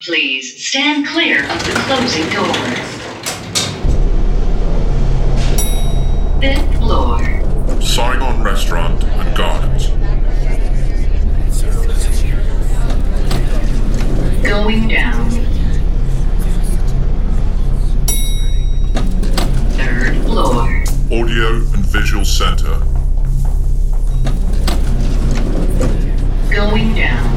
Please stand clear of the closing door. 5th floor. Saigon Restaurant and Gardens. Going down. 3rd floor. Audio and Visual Center. Going down.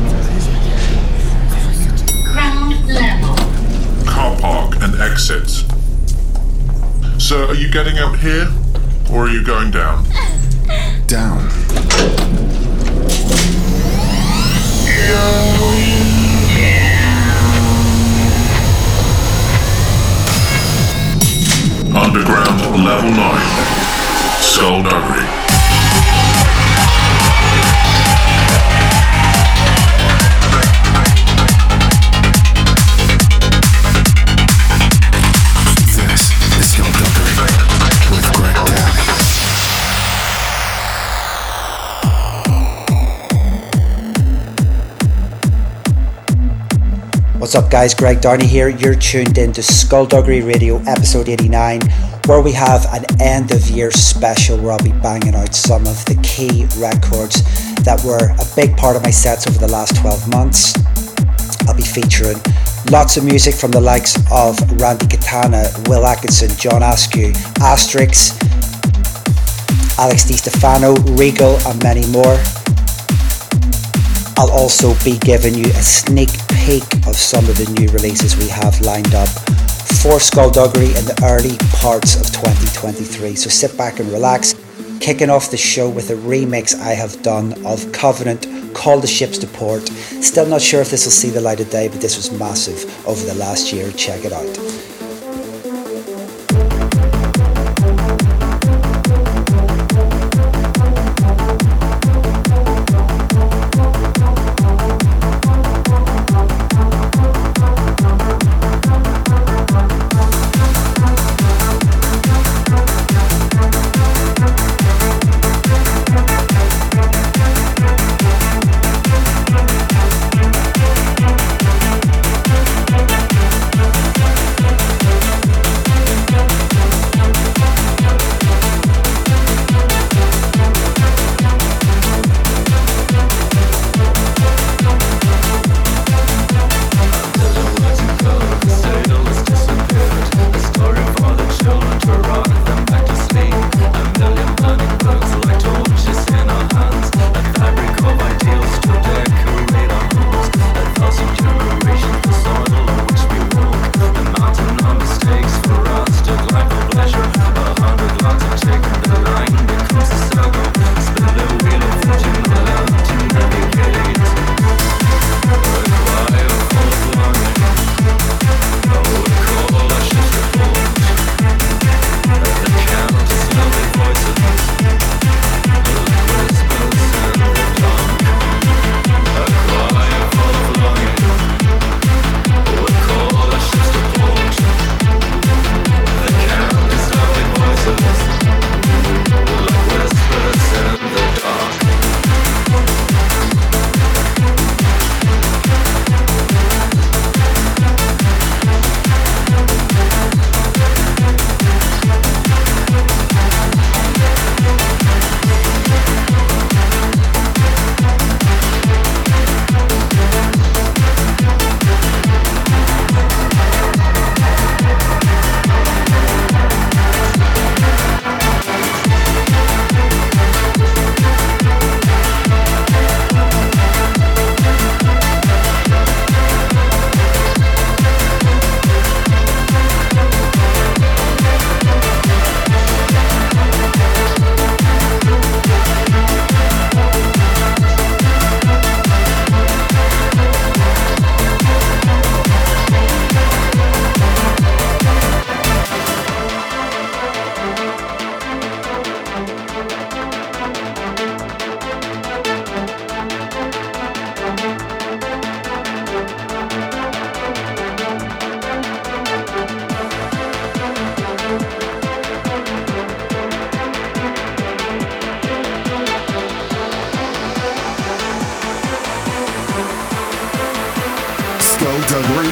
Ground level. Car park and exits. Sir, are you getting out here? Or are you going down? Down. Going down. Underground level 9. Skullduggery. What's up guys, Greg Downey here. You're tuned in to Skullduggery Radio episode 89, where we have an end of year special where I'll be banging out some of the key records that were a big part of my sets over the last 12 months. I'll be featuring lots of music from the likes of Randy Katana, Will Atkinson, John Askew, Asterix, Alex DiStefano, Regal and many more. I'll also be giving you a sneak peek of some of the new releases we have lined up for Skullduggery in the early parts of 2023. So sit back and relax, kicking off the show with a remix I have done of Covenant, Call the Ships to Port. Still not sure if this will see the light of day, but this was massive over the last year. Check it out.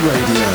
Radio.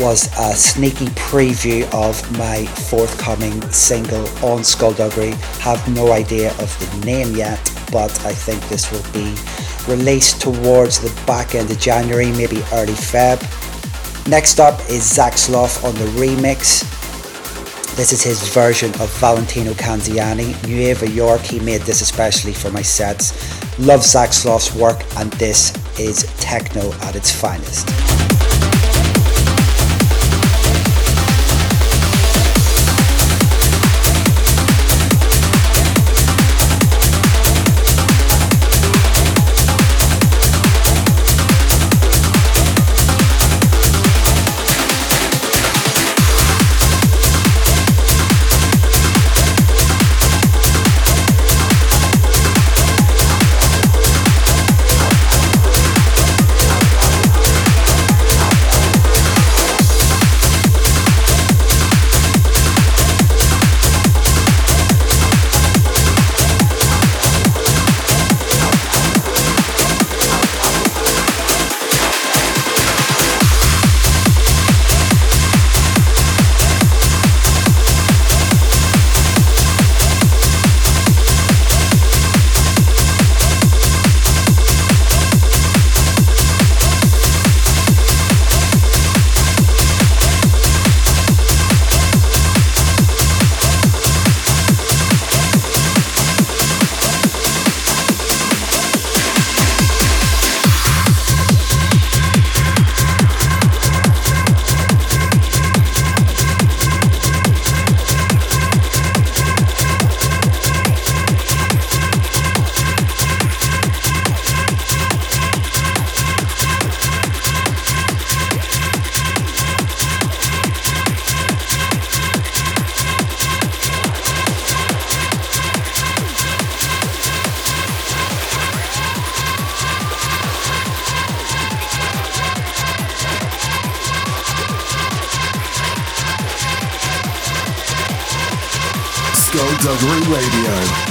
Was a sneaky preview of my forthcoming single on Skullduggery. Have no idea of the name yet, but I think this will be released towards the back end of January, maybe early Feb. Next up is Zach Sloth on the remix. This is his version of Valentino Canziani, Nueva York. He made this especially for my sets. Love Zach Sloth's work, and this is techno at its finest. Skullduggery Radio.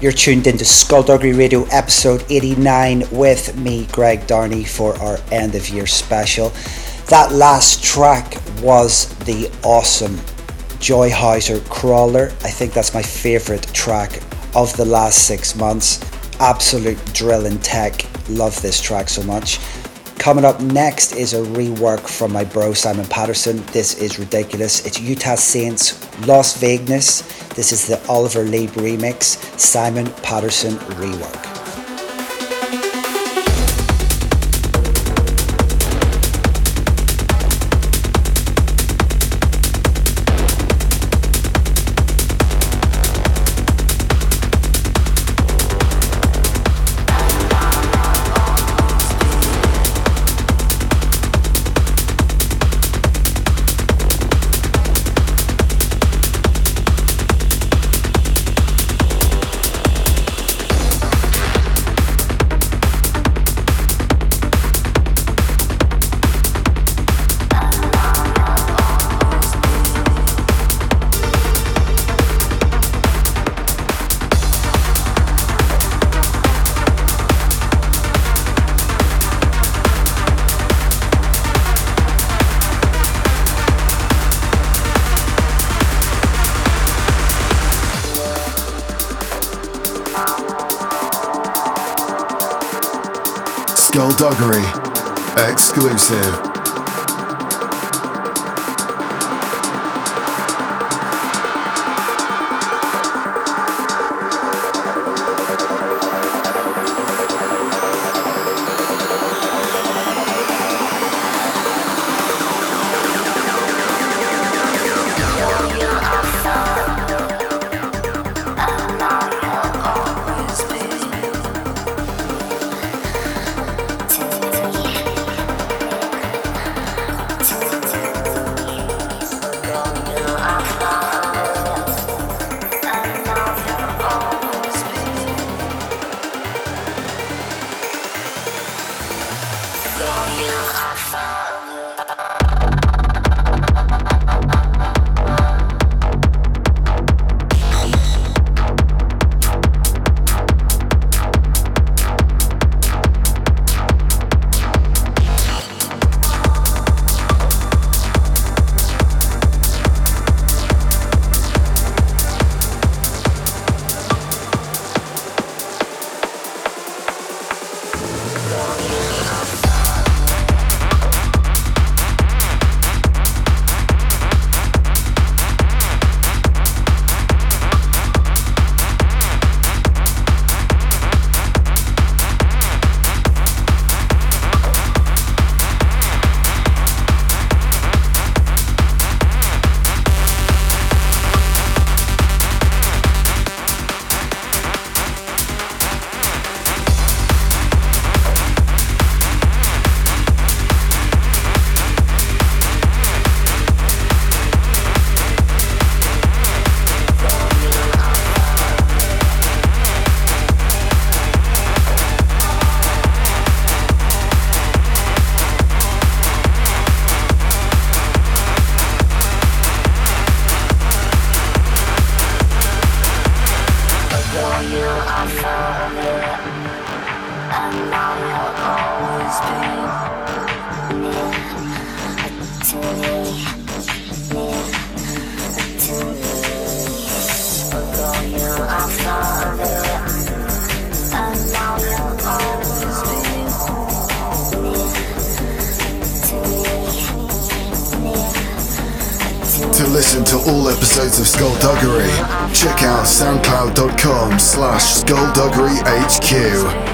You're tuned into Skullduggery Radio episode 89 with me, Greg Downey, for our end of year special. That last track was the awesome Joyhauser Crawler. I think that's my favorite track of the last 6 months. Absolute drill and tech. Love this track so much. Coming up next is a rework from my bro Simon Patterson. This is ridiculous. It's Utah Saints, Las Vegas. This is the Oliver Lieb remix, Simon Patterson rework. Skullduggery exclusive. Episodes of Skullduggery, check out soundcloud.com/skullduggeryhq.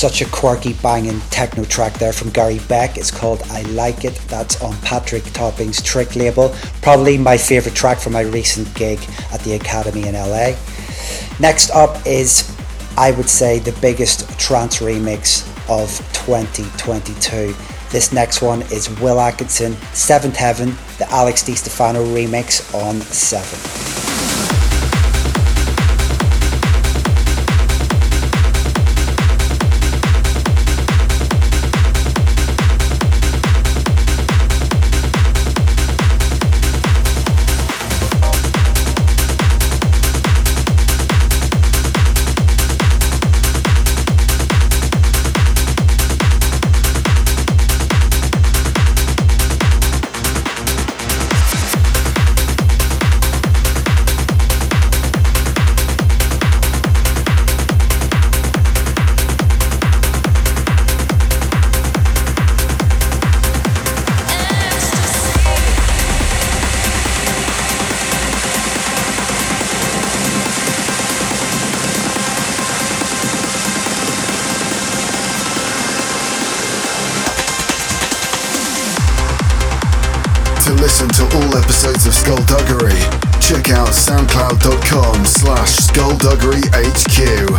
such a quirky, banging techno track there from Gary Beck. It's called I Like It. That's on Patrick Topping's Trick label. Probably my favourite track from my recent gig at the Academy in LA. Next up is, I would say, the biggest trance remix of 2022. This next one is Will Atkinson, Seventh Heaven, the Alex DiStefano remix on Seven. Skullduggery. Check out soundcloud.com/skullduggeryhq.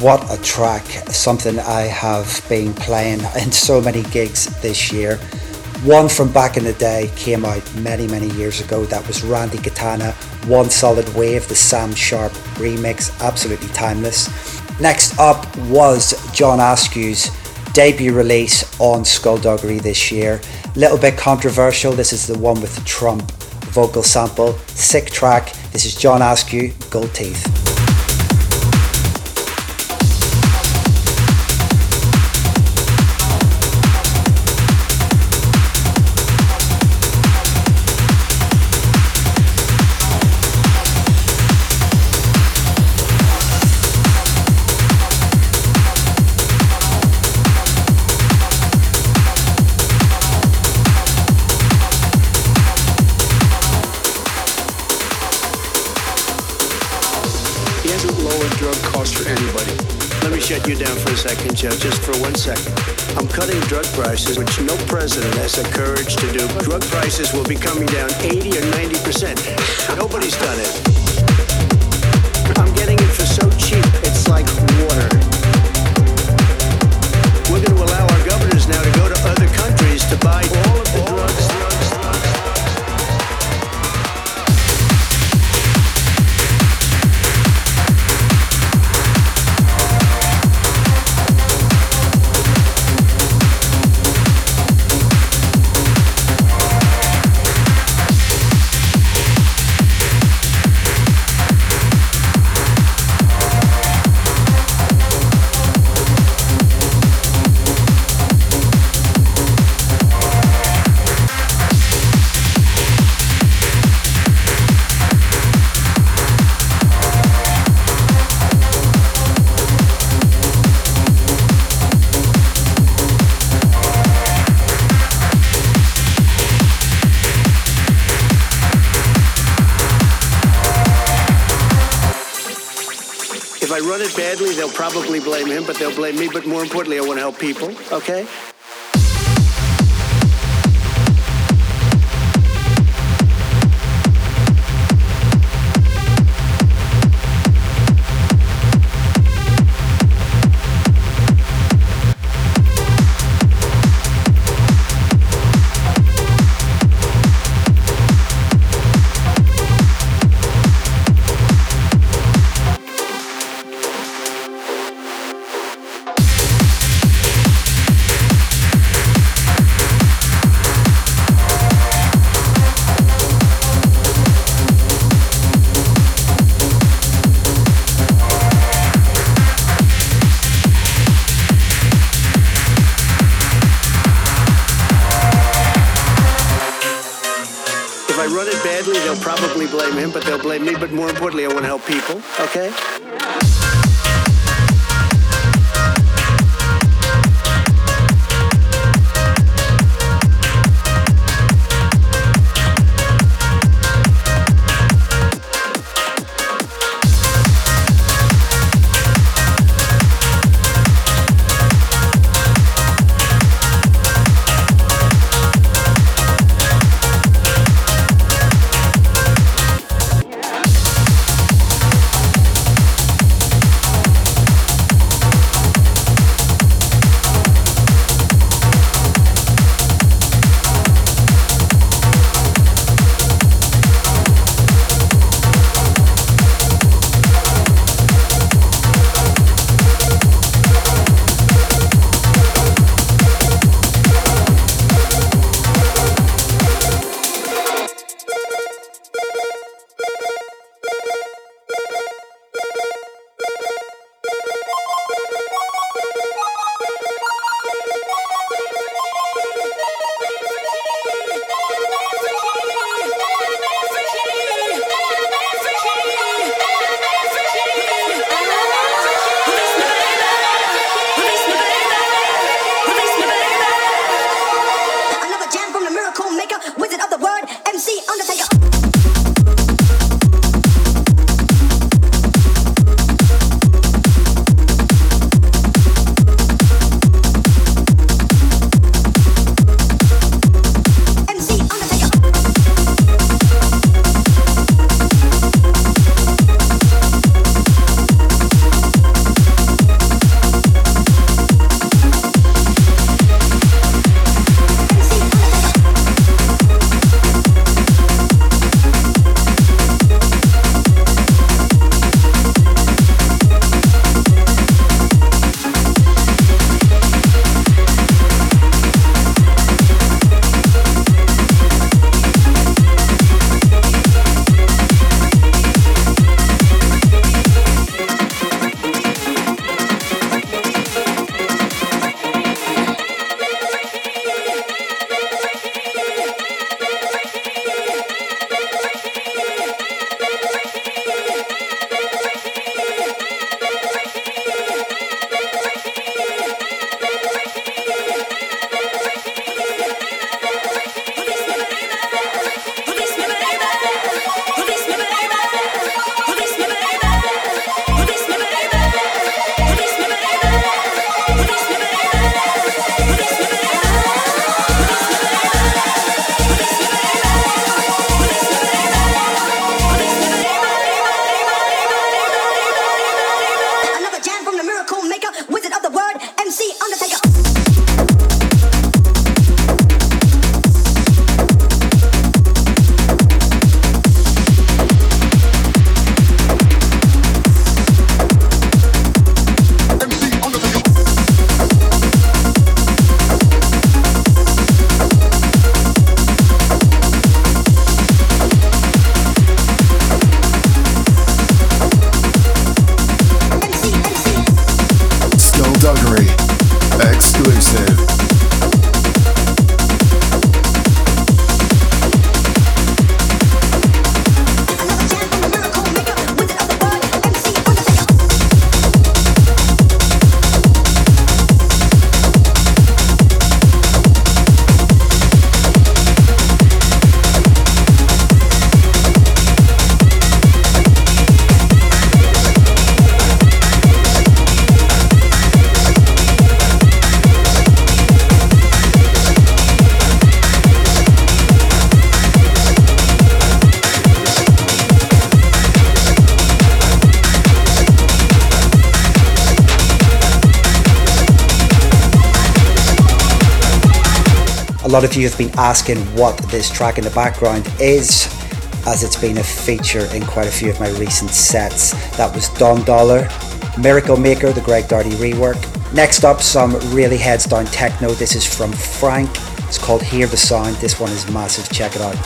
What a track, something I have been playing in so many gigs this year. One from back in the day came out many years ago. That was Randy Katana, One Solid Wave, the Sam Sharp remix, absolutely timeless. Next up was John Askew's debut release on Skullduggery this year. Little bit controversial, this is the one with the Trump vocal sample. Sick track, this is John Askew, Gold Teeth. Just for 1 second. I'm cutting drug prices, which no president has the courage to do. Drug prices will be coming down 80 or 90%. Nobody's done it. I'm getting it for so cheap, it's like water. We're going to allow our governors now to go to other countries to buy all of the drugs. Badly, they'll probably blame him, but they'll blame me. But more importantly, I want to help people, okay? But more importantly, I want to help people, okay? A lot of you have been asking what this track in the background is, as it's been a feature in quite a few of my recent sets. That was Dom Dolla, Miracle Maker, the Greg Dougherty rework. Next up, some really heads down techno. This is from Frank. It's called Hear the Sound. This one is massive. Check it out.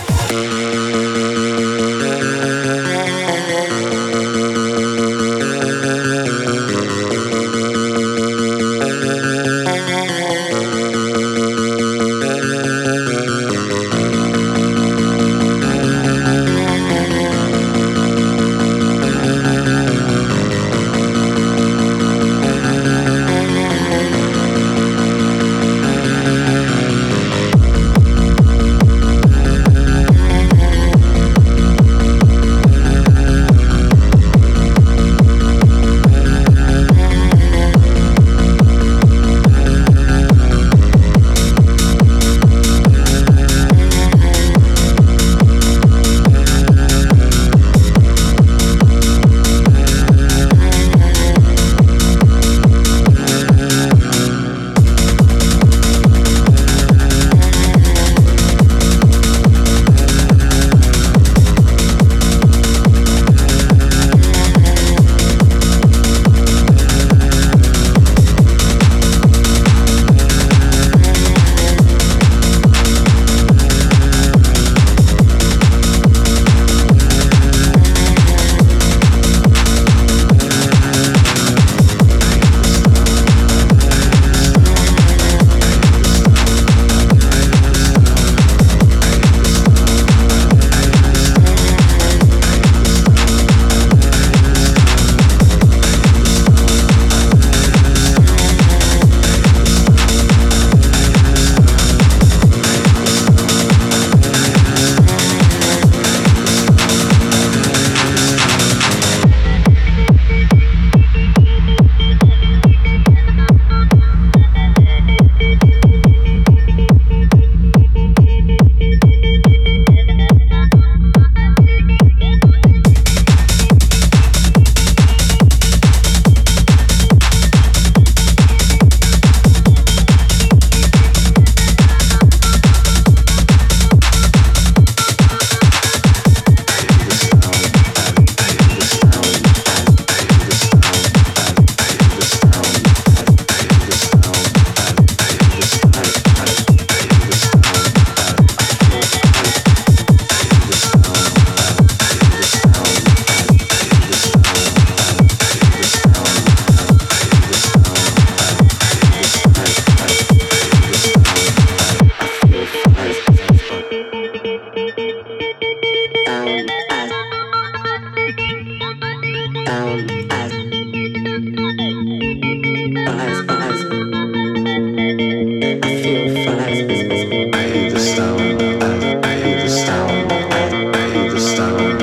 I hate the sound.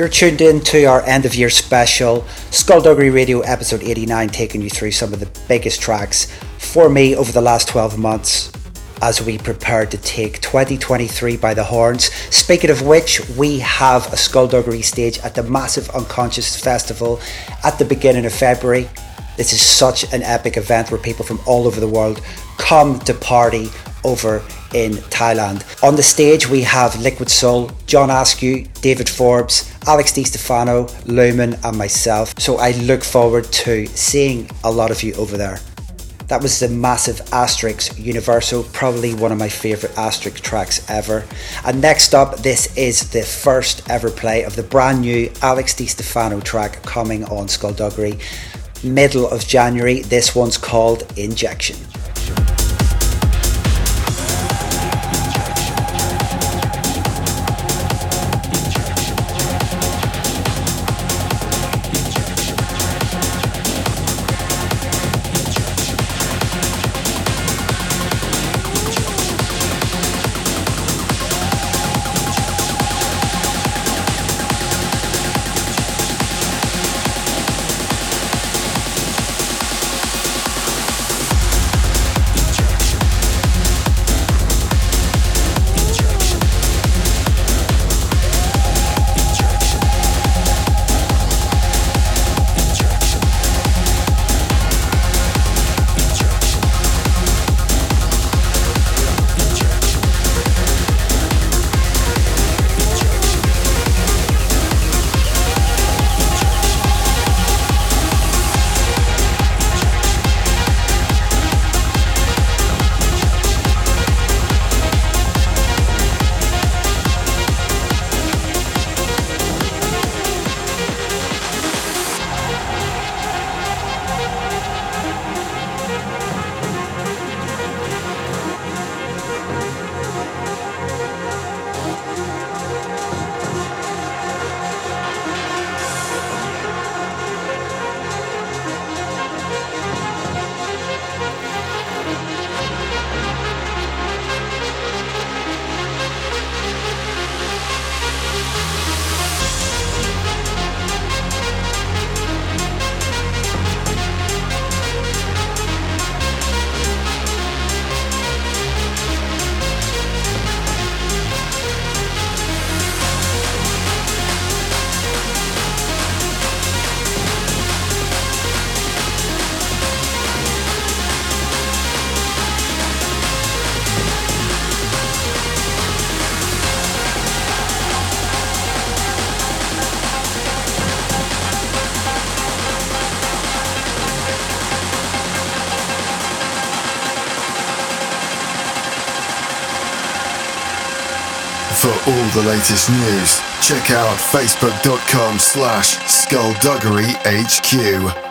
You're tuned in to our end of year special, Skullduggery Radio episode 89, taking you through some of the biggest tracks for me over the last 12 months as we prepare to take 2023 by the horns. Speaking of which, we have a Skullduggery stage at the massive Unconscious Festival at the beginning of February. This is such an epic event where people from all over the world come to party over in Thailand. On the stage we have Liquid Soul, John Askew, David Forbes, Alex DiStefano, Lumen and myself. So I look forward to seeing a lot of you over there. That was the massive Asterix Universo, probably one of my favourite Asterix tracks ever. And next up, this is the first ever play of the brand new Alex DiStefano track coming on Skullduggery, middle of January. This one's called Injection. The latest news, check out facebook.com/skullduggeryhq.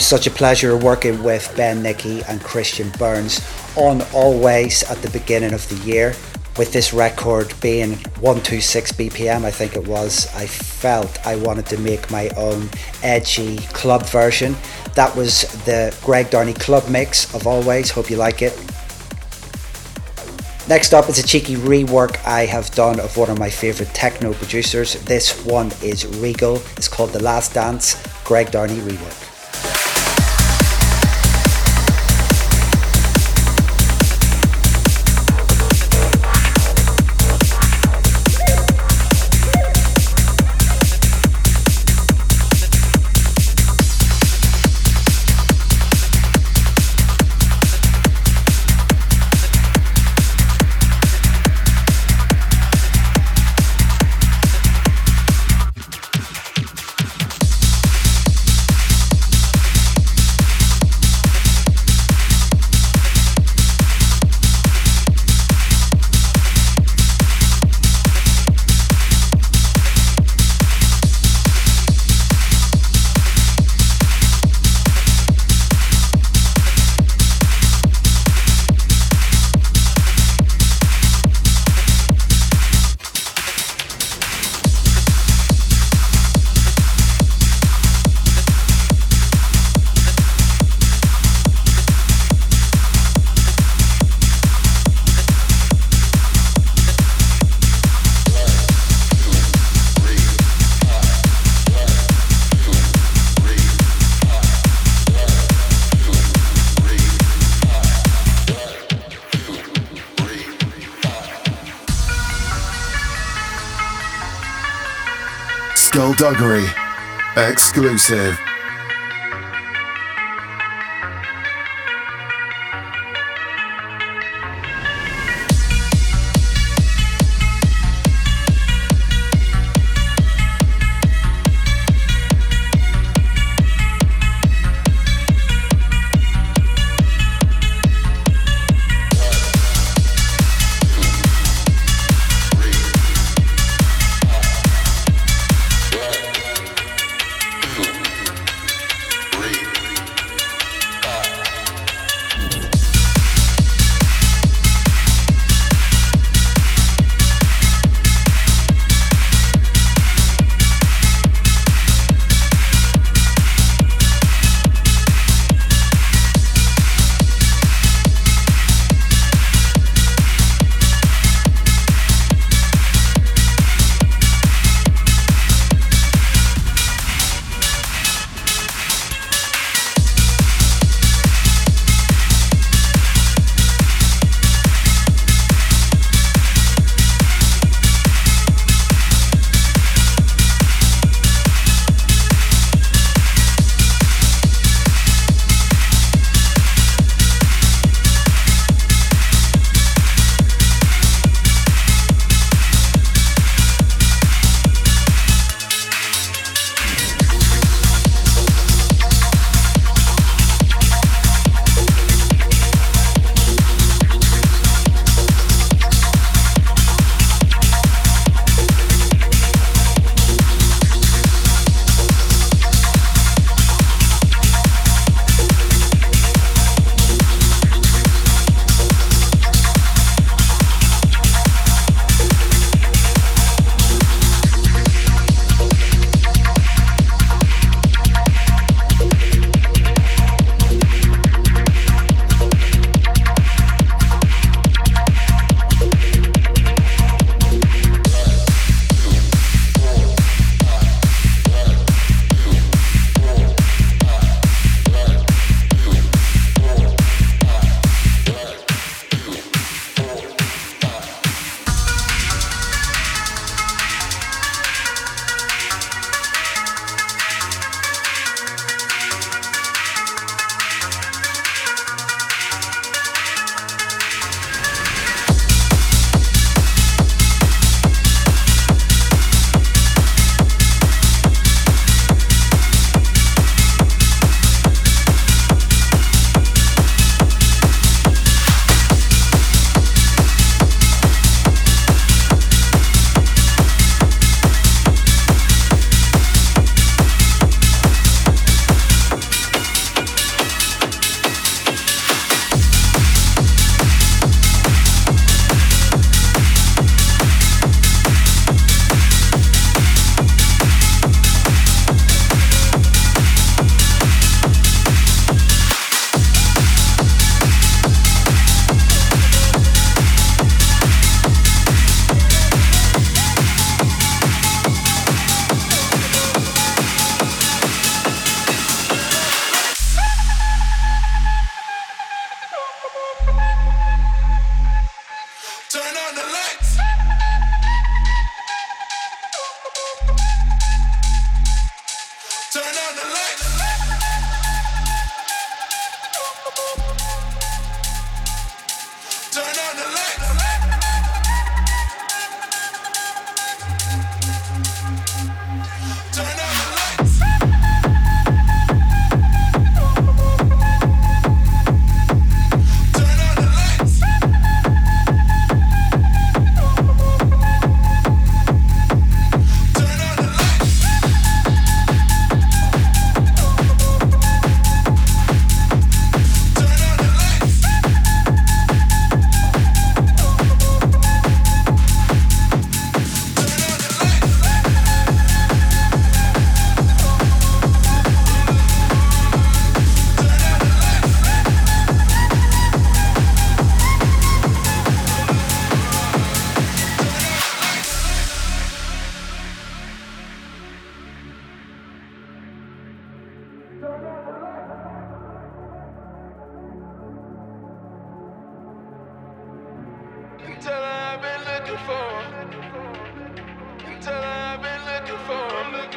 Such a pleasure working with Ben Nicky and Christian Burns on Always at the beginning of the year. With this record being 126 BPM, I think it was, I felt I wanted to make my own edgy club version. That was the Greg Downey club mix of Always. Hope you like it. Next up is a cheeky rework I have done of one of my favourite techno producers. This one is Regal. It's called The Last Dance, Greg Downey rework. Skullduggery exclusive. Until I've been looking for him.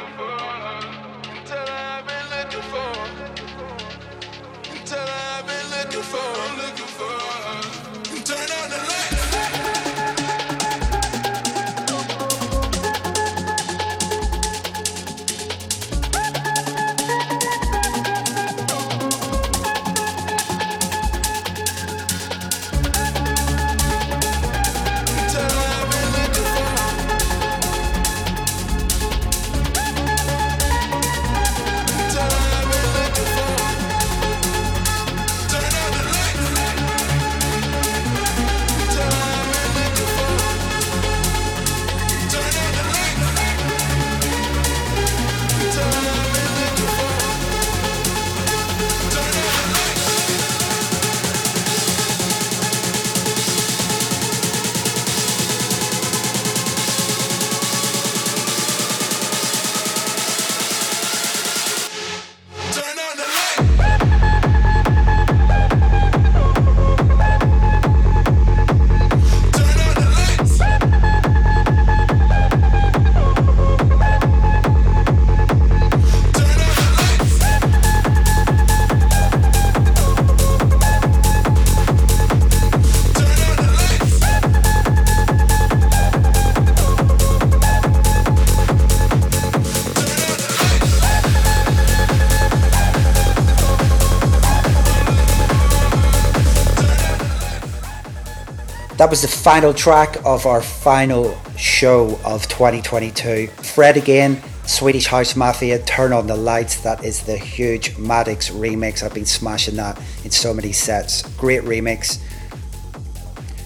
That was the final track of our final show of 2022. Fred Again, Swedish House Mafia, Turn on the Lights. That is the huge Maddox remix. I've been smashing that in so many sets. Great remix.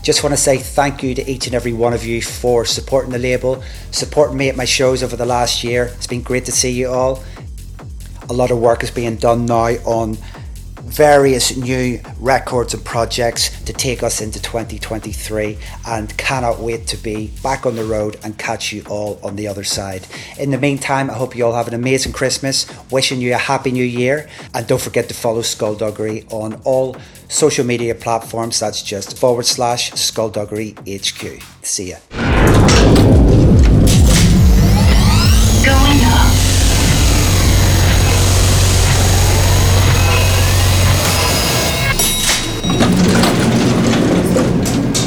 Just want to say thank you to each and every one of you for supporting the label, supporting me at my shows over the last year. It's been great to see you all. A lot of work is being done now on various new records and projects to take us into 2023, and cannot wait to be back on the road and catch you all on the other side. In the meantime, I hope you all have an amazing Christmas, wishing you a happy new year, and don't forget to follow Skullduggery on all social media platforms. That's just / Skullduggery HQ. See ya. Going up.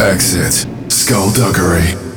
Exit Skullduggery.